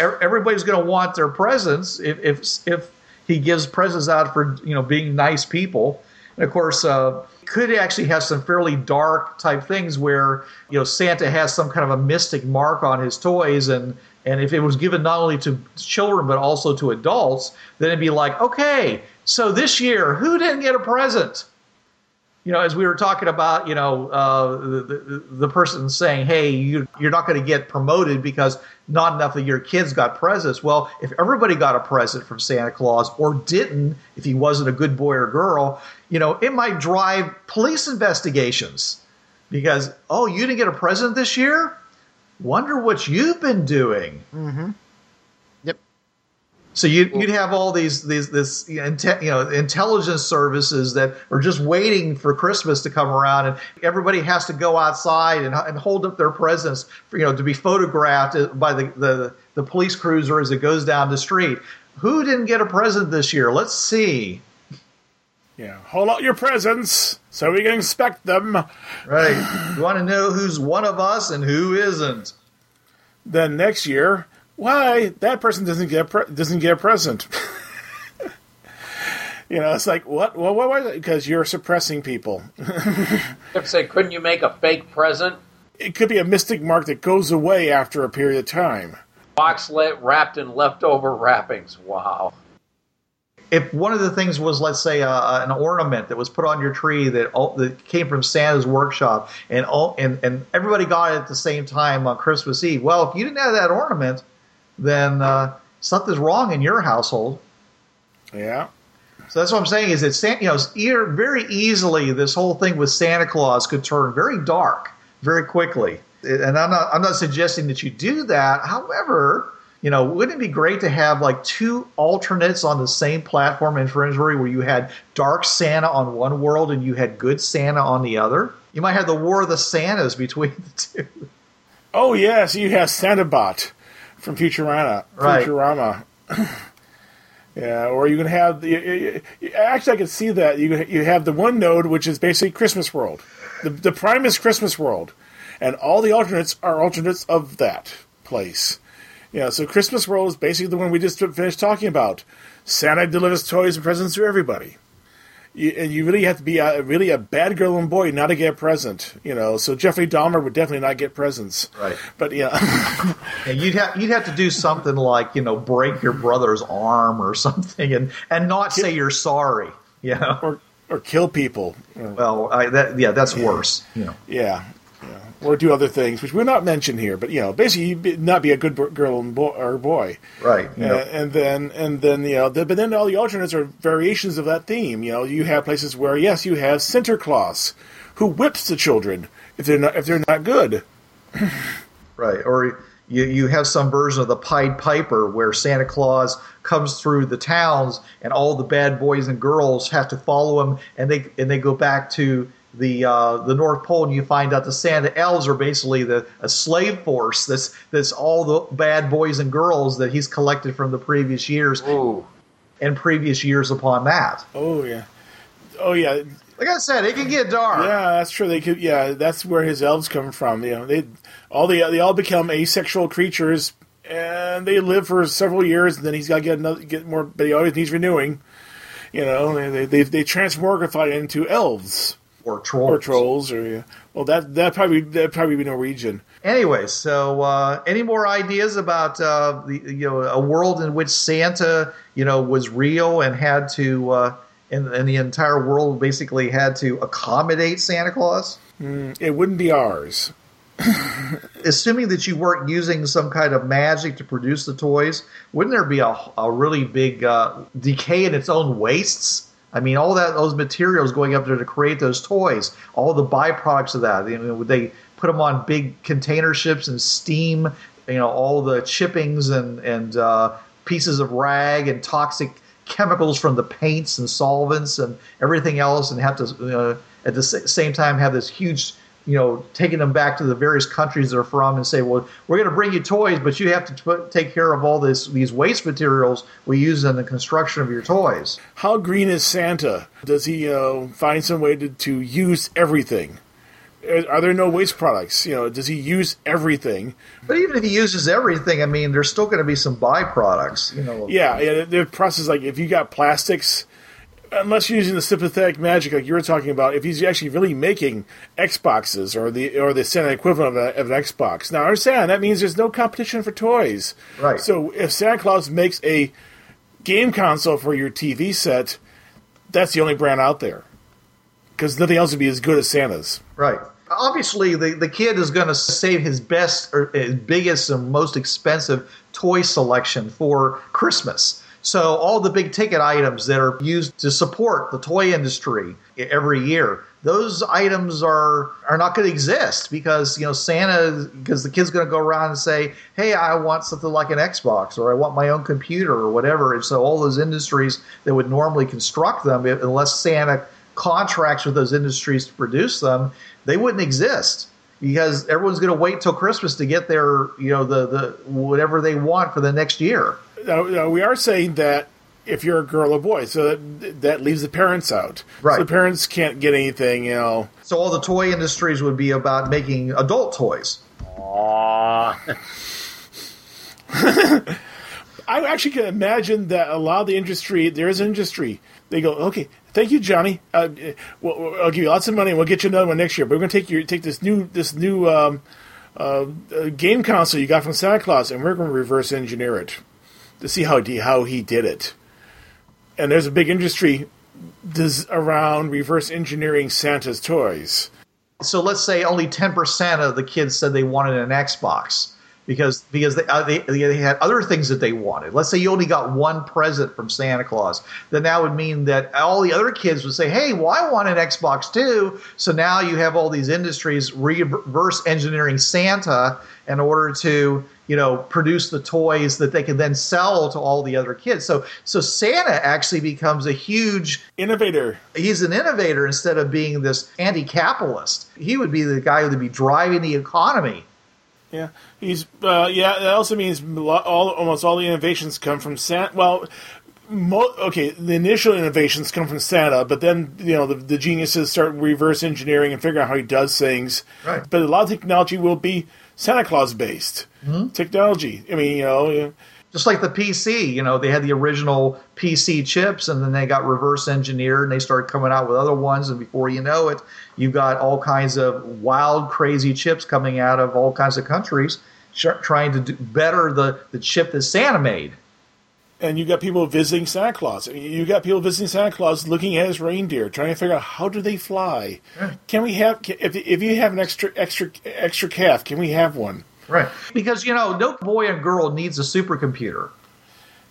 everybody's going to want their presents if if, if he gives presents out for, you know, being nice people. And, of course, uh, could actually have some fairly dark type things where, you know, Santa has some kind of a mystic mark on his toys. And, and if it was given not only to children but also to adults, then it'd be like, okay, so this year, who didn't get a present? you know, as we were talking about, you know, uh, the, the, the person saying, hey, you, you're not going to get promoted because not enough of your kids got presents. Well, if everybody got a present from Santa Claus or didn't, if he wasn't a good boy or girl, you know, it might drive police investigations because, oh, you didn't get a present this year? Wonder what you've been doing. Mm-hmm. So you'd, you'd have all these these this you know intelligence services that are just waiting for Christmas to come around, and everybody has to go outside and, and hold up their presents, for, you know, to be photographed by the, the the police cruiser as it goes down the street. Who didn't get a present this year? Let's see. Yeah, hold out your presents so we can inspect them. Right. You want to know who's one of us and who isn't. Then next year. Why that person doesn't get pre- doesn't get a present? You know, it's like what? Well, why? Why? Because you're suppressing people. Say, couldn't you make a fake present? It could be a mystic mark that goes away after a period of time. Box let wrapped in leftover wrappings. Wow. If one of the things was, let's say, uh, an ornament that was put on your tree that that came from Santa's workshop, and and and everybody got it at the same time on Christmas Eve. Well, if you didn't have that ornament, then uh, something's wrong in your household. Yeah. So that's what I'm saying is that, you know, very easily this whole thing with Santa Claus could turn very dark very quickly. And I'm not I'm not suggesting that you do that. However, you know, wouldn't it be great to have like two alternates on the same platform in Fringery where you had dark Santa on one world and you had good Santa on the other? You might have the War of the Santas between the two. Oh, yes. You have Santa Bot. From Futurama, right. Futurama, yeah. Or you can have the. You, you, actually, I can see that you you have the one node, which is basically Christmas World, the the prime is Christmas World, and all the alternates are alternates of that place. Yeah, so Christmas World is basically the one we just finished talking about. Santa delivers toys and presents to everybody, you, and you really have to be a, really a bad girl and boy not to get a present. You know, so Jeffrey Dahmer would definitely not get presents. Right, but yeah. Yeah, you'd have you'd have to do something like, you know, break your brother's arm or something, and, and not say you're sorry, you know, or or kill people. Well, I, that yeah, that's worse. Yeah. yeah, yeah, or do other things which we're not mentioned here. But you know, basically, you'd be, not be a good girl and boy, or boy, right? You know. And then and then you know, the, but then all the alternates are variations of that theme. You know, you have places where yes, you have Santa Claus, who whips the children if they're not if they're not good, right? Or You you have some version of the Pied Piper where Santa Claus comes through the towns and all the bad boys and girls have to follow him, and they and they go back to the uh, the North Pole, and you find out the Santa elves are basically the a slave force that's that's all the bad boys and girls that he's collected from the previous years. Ooh. And previous years upon that. Oh yeah, oh yeah. Like I said, it can get dark. Yeah, that's true. They could. Yeah, that's where his elves come from. You know, they all they, they all become asexual creatures, and they live for several years. And then he's got to get another, get more. But he always needs renewing. You know, they they, they transmorgify into elves or trolls or trolls or yeah. Well, that that probably that probably be Norwegian. Anyway, so uh, any more ideas about uh, the you know a world in which Santa you know was real and had to. Uh, And, and the entire world basically had to accommodate Santa Claus? Mm, it wouldn't be ours. Assuming that you weren't using some kind of magic to produce the toys, wouldn't there be a, a really big uh, decay in its own wastes? I mean, all that those materials going up there to create those toys, all the byproducts of that. You know, would they put them on big container ships and steam, you know, all the chippings and, and uh, pieces of rag and toxic chemicals from the paints and solvents and everything else, and have to uh, at the same time have this huge, you know, taking them back to the various countries they're from and say, well, we're going to bring you toys, but you have to t- take care of all this these waste materials we use in the construction of your toys. How green is Santa? Does he uh, find some way to, to use everything? Are there no waste products? You know, does he use everything? But even if he uses everything, I mean, there's still going to be some byproducts. You know, yeah, yeah. The process, like if you got plastics, unless you're using the sympathetic magic like you were talking about, if he's actually really making Xboxes or the or the Santa equivalent of, a, of an Xbox. Now, I understand that means there's no competition for toys. Right. So if Santa Claus makes a game console for your T V set, that's the only brand out there. because nothing else would be as good as Santa's. Right. Obviously, the, the kid is going to save his best, or his biggest, and most expensive toy selection for Christmas. So all the big ticket items that are used to support the toy industry every year, those items are, are not going to exist because, you know, Santa, because the kid's going to go around and say, hey, I want something like an Xbox, or I want my own computer, or whatever. And so all those industries that would normally construct them, unless Santa contracts with those industries to produce them, they wouldn't exist because everyone's going to wait till Christmas to get their, you know, the, the whatever they want for the next year. Now, we are saying that if you're a girl or boy, so that, that leaves the parents out. Right. So the parents can't get anything, you know. So all the toy industries would be about making adult toys. Aww. I actually can imagine that a lot of the industry, there is an industry, they go, okay, thank you, Johnny. Uh, we'll, I'll give you lots of money, and we'll get you another one next year. But we're going to take your take this new this new um, uh, game console you got from Santa Claus, and we're going to reverse engineer it to see how he, how he did it. And there's a big industry does around reverse engineering Santa's toys. So let's say only ten percent of the kids said they wanted an Xbox. Because because they, uh, they they had other things that they wanted. Let's say you only got one present from Santa Claus. Then that would mean that all the other kids would say, hey, well, I want an Xbox too. So now you have all these industries reverse engineering Santa in order to, you know, produce the toys that they can then sell to all the other kids. So so Santa actually becomes a huge innovator. He's an innovator instead of being this anti-capitalist. He would be the guy who would be driving the economy. Yeah, he's uh, yeah. That also means all almost all the innovations come from Santa. Well, mo- okay, the initial innovations come from Santa, but then you know the, the geniuses start reverse engineering and figure out how he does things. Right. But a lot of technology will be Santa Claus based mm-hmm. technology. I mean, you know, yeah. Just like the P C, you know, they had the original P C chips, and then they got reverse engineered, and they started coming out with other ones, and before you know it, you've got all kinds of wild, crazy chips coming out of all kinds of countries trying to do better the, the chip that Santa made. And you got people visiting Santa Claus. You got people visiting Santa Claus looking at his reindeer, trying to figure out how do they fly. Yeah. Can we have if if you have an extra extra extra calf? Can we have one? Right. Because, you know, no boy and girl needs a supercomputer.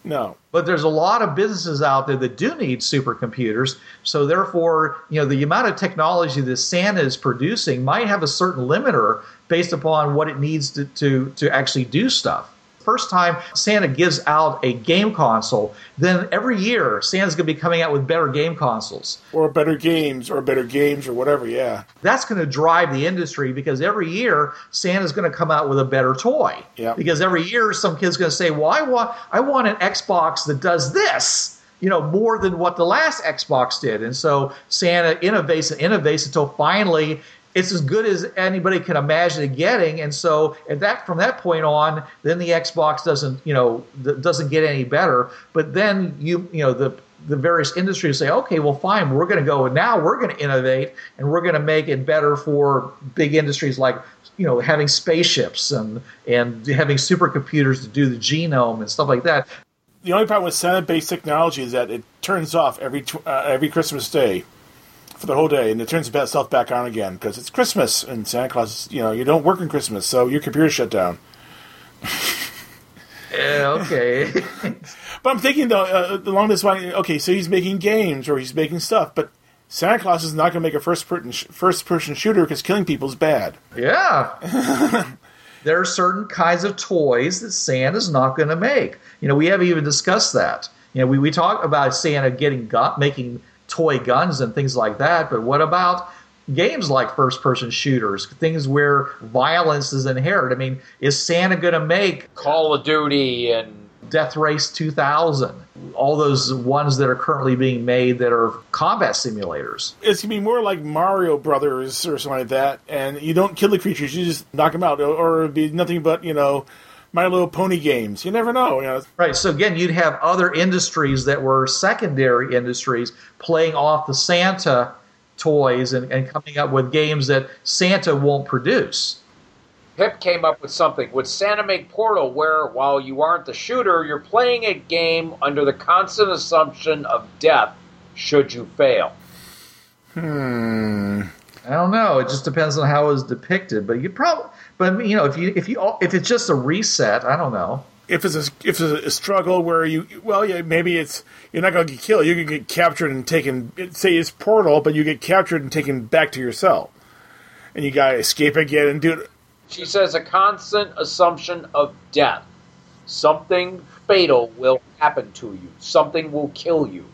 No. But there's a lot of businesses out there that do need supercomputers. So therefore, you know, the amount of technology that Santa is producing might have a certain limiter based upon what it needs to, to, to actually do stuff. First time Santa gives out a game console, then every year Santa's going to be coming out with better game consoles. Or better games, or better games, or whatever, yeah. That's going to drive the industry because every year Santa's going to come out with a better toy. Yeah. Because every year some kid's going to say, well, I want, I want an Xbox that does this, you know, more than what the last Xbox did. And so Santa innovates and innovates until finally it's as good as anybody can imagine it getting, and so at that from that point on, then the Xbox doesn't, you know, th- doesn't get any better. But then you, you know, the the various industries say, okay, well, fine, we're going to go now, we're going to innovate, and we're going to make it better for big industries like, you know, having spaceships and and having supercomputers to do the genome and stuff like that. The only problem with Santa-based technology is that it turns off every tw- uh, every Christmas day. For the whole day, and it turns itself back on again because it's Christmas and Santa Claus. You know, you don't work on Christmas, so your computer's shut down. Yeah, okay. But I'm thinking though, uh, along this line. Okay, so he's making games or he's making stuff, but Santa Claus is not going to make a first person first person shooter because killing people is bad. Yeah. There are certain kinds of toys that Santa's not going to make. You know, we haven't even discussed that. You know, we we talk about Santa getting got making. toy guns and things like that, but what about games like first-person shooters, things where violence is inherent? I mean, is Santa going to make Call of Duty and Death Race two thousand, all those ones that are currently being made that are combat simulators? It's going to be more like Mario Brothers or something like that, and you don't kill the creatures, you just knock them out, or it'll be nothing but, you know, My Little Pony games. You never know, you know. Right. So, again, you'd have other industries that were secondary industries playing off the Santa toys and, and coming up with games that Santa won't produce. Pip came up with something. Would Santa make Portal where, while you aren't the shooter, you're playing a game under the constant assumption of death should you fail? Hmm. I don't know. It just depends on how it was depicted, but you probably. But you know, if you if you if it's just a reset, I don't know. If it's a if it's a struggle where you well yeah maybe it's you're not going to get killed. You could get captured and taken. Say it's Portal, but you get captured and taken back to your cell, and you got to escape again and do it. She says a constant assumption of death. Something fatal will happen to you. Something will kill you.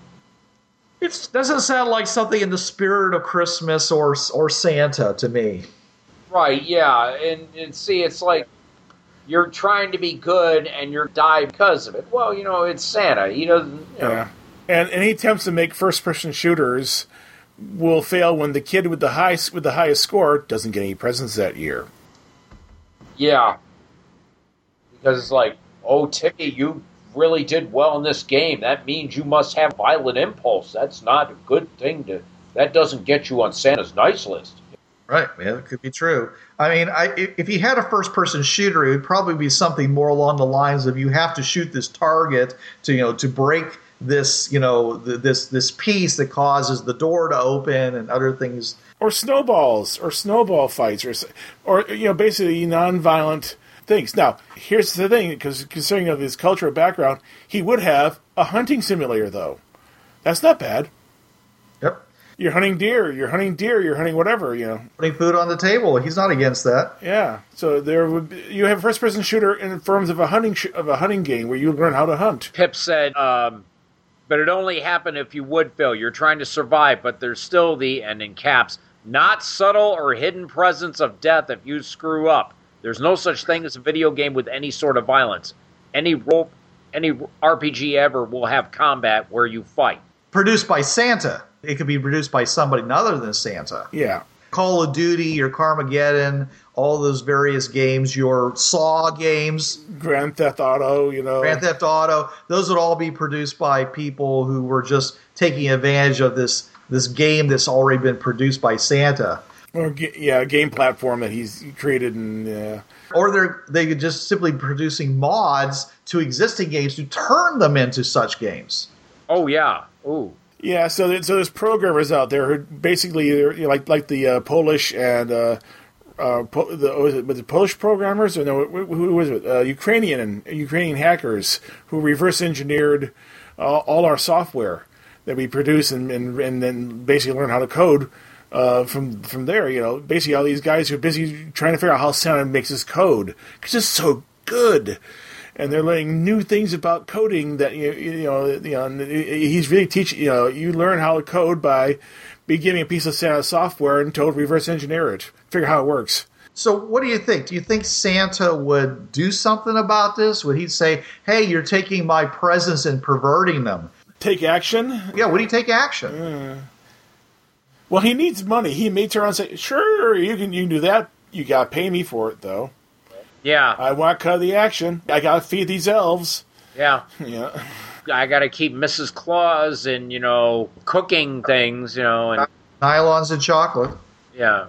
It doesn't sound like something in the spirit of Christmas or or Santa to me. Right, yeah. And, and see, it's like you're trying to be good and you're die because of it. Well, you know, it's Santa. He doesn't, you know. Yeah. And any attempts to make first-person shooters will fail when the kid with the high, with the highest score doesn't get any presents that year. Yeah. Because it's like, oh, Timmy, you really did well in this game. That means you must have violent impulse. That's not a good thing to... That doesn't get you on Santa's nice list. Right, man. It could be true. I mean, I, if he had a first-person shooter, it would probably be something more along the lines of you have to shoot this target to, you know, to break this, you know, the, this this piece that causes the door to open and other things. Or snowballs, or snowball fights, or, or you know, basically non-violent... things. Now, here's the thing, because considering of his cultural background, he would have a hunting simulator, though. That's not bad. Yep. You're hunting deer, you're hunting deer, you're hunting whatever, you know. Putting food on the table. He's not against that. Yeah. So there would be, you have a first-person shooter in terms of a hunting sh- of a hunting game where you learn how to hunt. Pip said, um, but it only happened if you would fail. You're trying to survive, but there's still the, and in caps, not subtle or hidden presence of death if you screw up. There's no such thing as a video game with any sort of violence. Any role, any R P G ever will have combat where you fight. Produced by Santa. It could be produced by somebody other than Santa. Yeah. Call of Duty or Carmageddon, all those various games, your Saw games. Grand Theft Auto, you know. Grand Theft Auto. Those would all be produced by people who were just taking advantage of this, this game that's already been produced by Santa. Or yeah, a game platform that he's created, and uh... or they're they're just simply producing mods to existing games to turn them into such games. Oh yeah, ooh yeah. So there, so there's programmers out there who basically you know, like like the uh, Polish and uh, uh, po- the was it, was it Polish programmers or no who, who was it uh, Ukrainian and Ukrainian hackers who reverse engineered uh, all our software that we produce and and, and then basically learn how to code. Uh, from from there, you know, basically all these guys are busy trying to figure out how Santa makes his code because it's so good, and they're learning new things about coding that you you know you know he's really teaching. You know, you learn how to code by be giving a piece of Santa software and told reverse engineer it, figure out how it works. So, what do you think? Do you think Santa would do something about this? Would he say, "Hey, you're taking my presents and perverting them"? Take action? Yeah, would he take action? Mm. Well, he needs money. He may turn around and say, sure, you can you can do that. You got to pay me for it, though. Yeah. I want to cut the action. I got to feed these elves. Yeah. Yeah. I got to keep Missus Claus and, you know, cooking things, you know. and Nylons and chocolate. Yeah.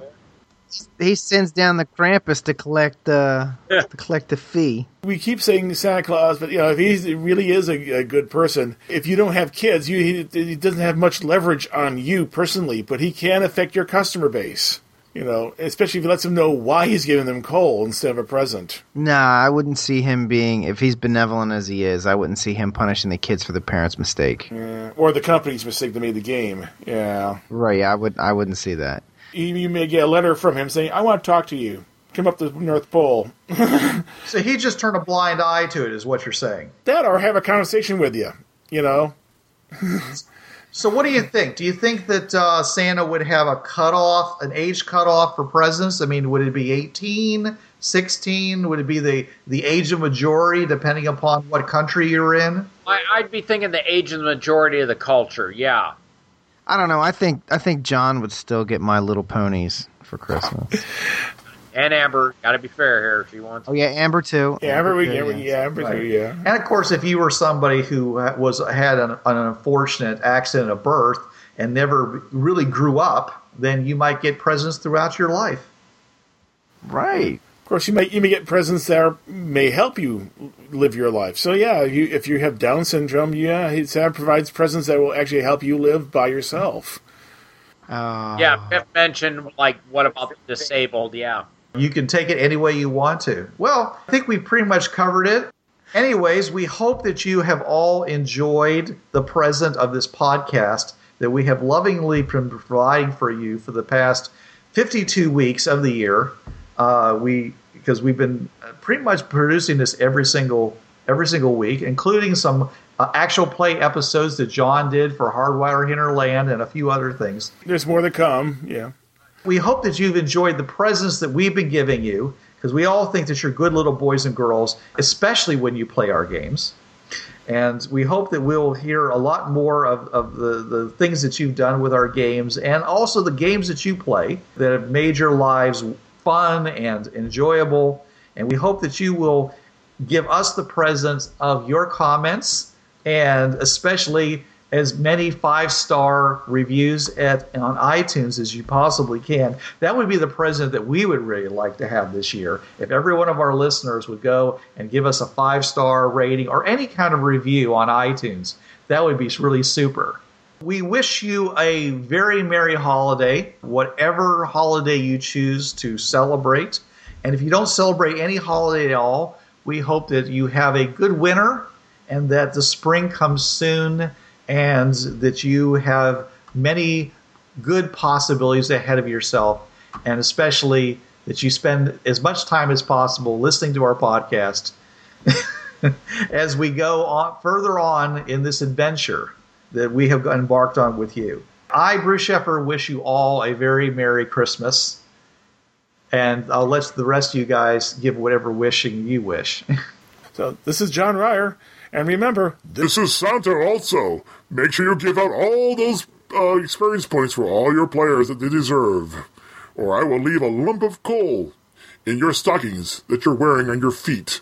He sends down the Krampus to collect, uh, yeah. to collect the fee. We keep saying Santa Claus, but, you know, if he really is a, a good person, if you don't have kids, you, he, he doesn't have much leverage on you personally, but he can affect your customer base, you know, especially if he lets them know why he's giving them coal instead of a present. Nah, I wouldn't see him being, if he's benevolent as he is, I wouldn't see him punishing the kids for the parents' mistake. Yeah. Or the company's mistake that made the game, yeah. Right, yeah, I, would, I wouldn't see that. You may get a letter from him saying, I want to talk to you. Come up to the North Pole. So he just turned a blind eye to it, is what you're saying. That or have a conversation with you, you know. So what do you think? Do you think that uh, Santa would have a cutoff, an age cutoff for presents? I mean, would it be eighteen, sixteen? Would it be the, the age of majority, depending upon what country you're in? I, I'd be thinking the age of the majority of the culture, yeah. I don't know. I think I think John would still get My Little Ponies for Christmas. And Amber. Got to be fair here if you want to. Oh, yeah, Amber too. Yeah, Amber, Amber, yeah, yeah, yeah, Amber right. too, yeah. And, of course, if you were somebody who was had an, an unfortunate accident of birth and never really grew up, then you might get presents throughout your life. Right. Of course, you, might, you may get presents that may help you live your life. So, yeah, you, if you have Down syndrome, yeah, Santa provides presents that will actually help you live by yourself. Uh, yeah, Pip mentioned, like, what about the disabled? Yeah. You can take it any way you want to. Well, I think we pretty much covered it. Anyways, we hope that you have all enjoyed the present of this podcast that we have lovingly been providing for you for the past fifty-two weeks of the year. Uh, we because we've been pretty much producing this every single every single week, including some uh, actual play episodes that John did for Hardwire Hinterland and a few other things. There's more to come. Yeah. We hope that you've enjoyed the presents that we've been giving you, because we all think that you're good little boys and girls, especially when you play our games. And we hope that we'll hear a lot more of, of the, the things that you've done with our games, and also the games that you play that have made your lives fun and enjoyable. And we hope that you will give us the presence of your comments, and especially as many five-star reviews at on iTunes as you possibly can. That would be the present that we would really like to have this year. If every one of our listeners would go and give us a five-star rating or any kind of review on iTunes, that would be really super. We wish you a very merry holiday, whatever holiday you choose to celebrate. And if you don't celebrate any holiday at all, we hope that you have a good winter and that the spring comes soon, and that you have many good possibilities ahead of yourself, and especially that you spend as much time as possible listening to our podcast as we go on further on in this adventure that we have embarked on with you. I, Bruce Sheffer, wish you all a very Merry Christmas, and I'll let the rest of you guys give whatever wishing you wish. So this is John Ryer. And remember, this is Santa also. Make sure you give out all those uh, experience points for all your players that they deserve, or I will leave a lump of coal in your stockings that you're wearing on your feet.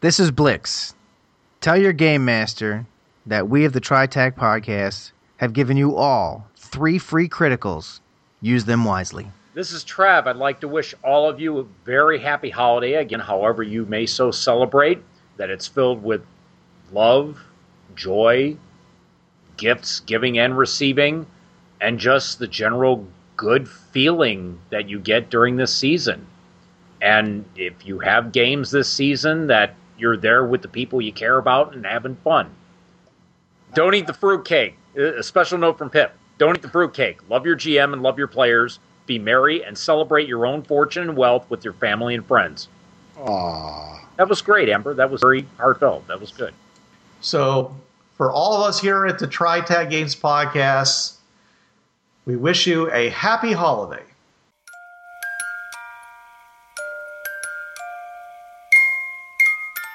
This is Blix. Tell your game master that we of the Tri-Tech Podcast have given you all three free criticals. Use them wisely. This is Trav. I'd like to wish all of you a very happy holiday. Again, however you may so celebrate, that it's filled with love, joy, gifts, giving and receiving, and just the general good feeling that you get during this season. And if you have games this season, that you're there with the people you care about and having fun. Don't eat the fruitcake. A special note from Pip. Don't eat the fruitcake. Love your G M and love your players. Be merry and celebrate your own fortune and wealth with your family and friends. Aww. That was great, Amber. That was very heartfelt. That was good. So, for all of us here at the Tri-Tech Games Podcast, we wish you a happy holiday.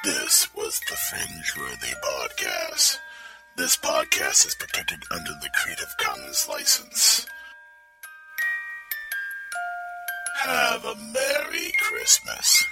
This was the Fringeworthy Podcast. This podcast is protected under the Creative Commons license. Have a Merry Christmas.